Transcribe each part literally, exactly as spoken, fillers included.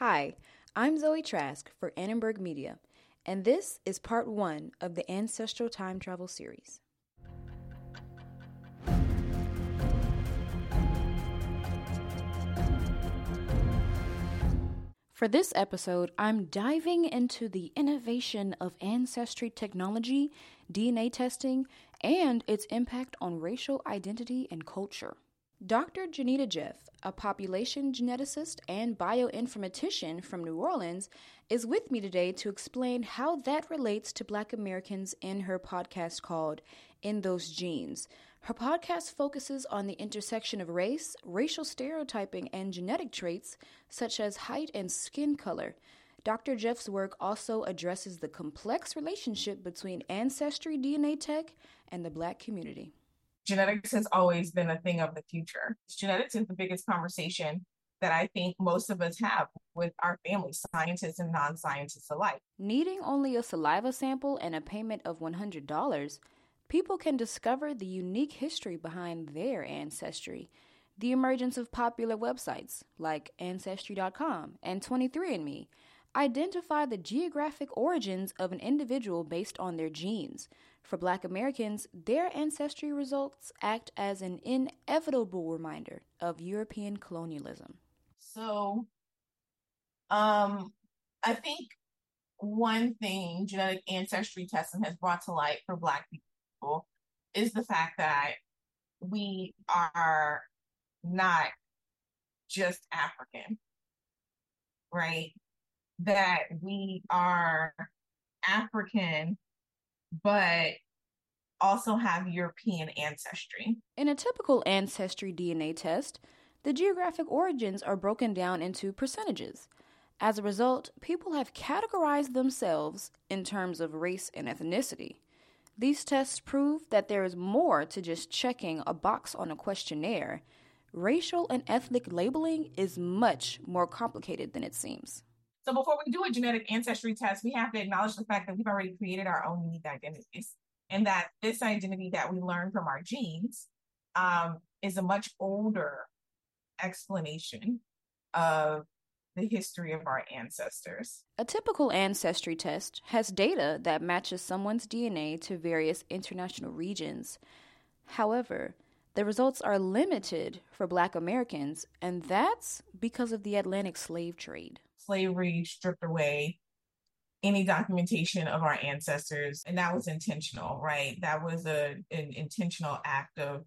Hi, I'm Zoe Trask for Annenberg Media, and this is part one of the Ancestral Time Travel series. For this episode, I'm diving into the innovation of ancestry technology, D N A testing, and its impact on racial identity and culture. Doctor Janina Jeff, a population geneticist and bioinformatician from New Orleans, is with me today to explain how that relates to Black Americans in her podcast called In Those Genes. Her podcast focuses on the intersection of race, racial stereotyping, and genetic traits such as height and skin color. Doctor Jeff's work also addresses the complex relationship between ancestry D N A tech and the Black community. Genetics has always been a thing of the future. Genetics is the biggest conversation that I think most of us have with our families, scientists and non-scientists alike. Needing only a saliva sample and a payment of one hundred dollars, people can discover the unique history behind their ancestry. The emergence of popular websites like Ancestry dot com and twenty-three and me identify the geographic origins of an individual based on their genes. For Black Americans, their ancestry results act as an inevitable reminder of European colonialism. So, um, I think one thing genetic ancestry testing has brought to light for Black people is the fact that we are not just African, right? That we are African, but also have European ancestry. In a typical ancestry D N A test, the geographic origins are broken down into percentages. As a result, people have categorized themselves in terms of race and ethnicity. These tests prove that there is more to just checking a box on a questionnaire. Racial and ethnic labeling is much more complicated than it seems. So before we do a genetic ancestry test, we have to acknowledge the fact that we've already created our own unique identities, and that this identity that we learn from our genes um, is a much older explanation of the history of our ancestors. A typical ancestry test has data that matches someone's D N A to various international regions. However, the results are limited for Black Americans, and that's because of the Atlantic slave trade. Slavery stripped away any documentation of our ancestors, and that was intentional, right? That was a, an intentional act of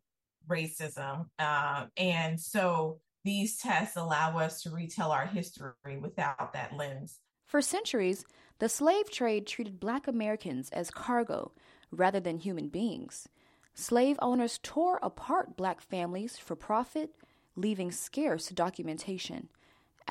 racism. Um, and so these tests allow us to retell our history without that lens. For centuries, the slave trade treated Black Americans as cargo rather than human beings. Slave owners tore apart Black families for profit, leaving scarce documentation.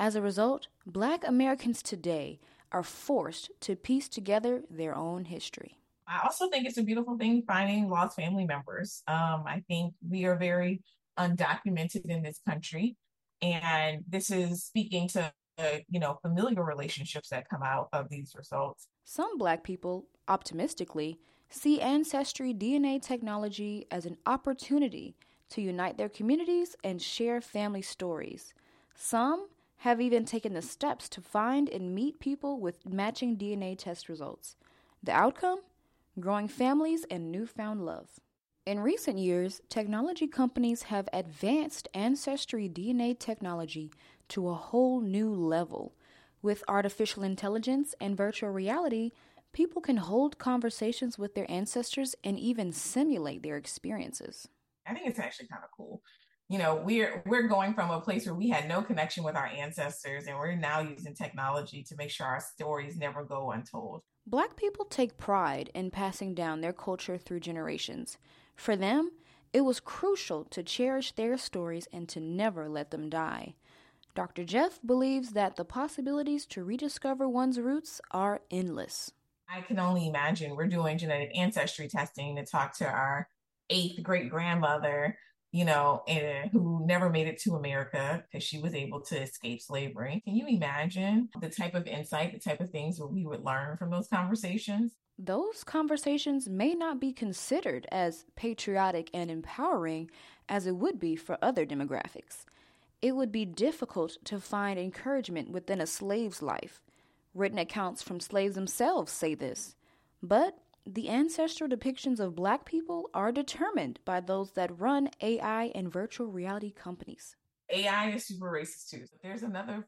As a result, Black Americans today are forced to piece together their own history. I also think it's a beautiful thing finding lost family members. Um, I think we are very undocumented in this country, and this is speaking to uh, you know, familial relationships that come out of these results. Some Black people, optimistically, see ancestry D N A technology as an opportunity to unite their communities and share family stories. Some have even taken the steps to find and meet people with matching D N A test results. The outcome? Growing families and newfound love. In recent years, technology companies have advanced ancestry D N A technology to a whole new level. With artificial intelligence and virtual reality, people can hold conversations with their ancestors and even simulate their experiences. I think it's actually kind of cool. You know, we're we're going from a place where we had no connection with our ancestors, and we're now using technology to make sure our stories never go untold. Black people take pride in passing down their culture through generations. For them, it was crucial to cherish their stories and to never let them die. Doctor Jeff believes that the possibilities to rediscover one's roots are endless. I can only imagine we're doing genetic ancestry testing to talk to our eighth great-grandmother, you know, and who never made it to America because she was able to escape slavery. Can you imagine the type of insight, the type of things that we would learn from those conversations? Those conversations may not be considered as patriotic and empowering as it would be for other demographics. it would be difficult to find encouragement within a slave's life. Written accounts from slaves themselves say this, but the ancestral depictions of Black people are determined by those that run A I and virtual reality companies. A I is super racist too. There's another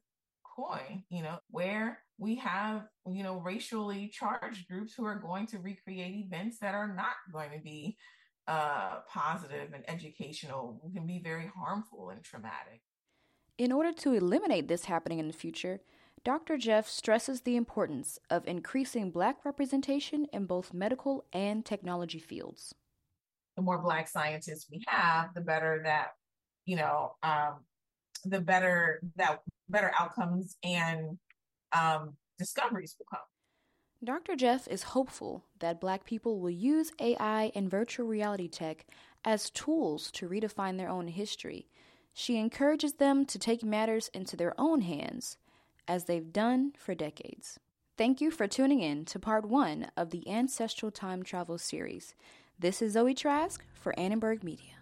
coin, you know, where we have, you know, racially charged groups who are going to recreate events that are not going to be uh, positive and educational, can be very harmful and traumatic. In order to eliminate this happening in the future, Doctor Jeff stresses the importance of increasing Black representation in both medical and technology fields. The more Black scientists we have, the better that, you know, um, the better that better outcomes and um, discoveries will come. Doctor Jeff is hopeful that Black people will use A I and virtual reality tech as tools to redefine their own history. She encourages them to take matters into their own hands, as they've done for decades. Thank you for tuning in to part one of the Ancestral Time Travel series. This is Zoe Trask for Annenberg Media.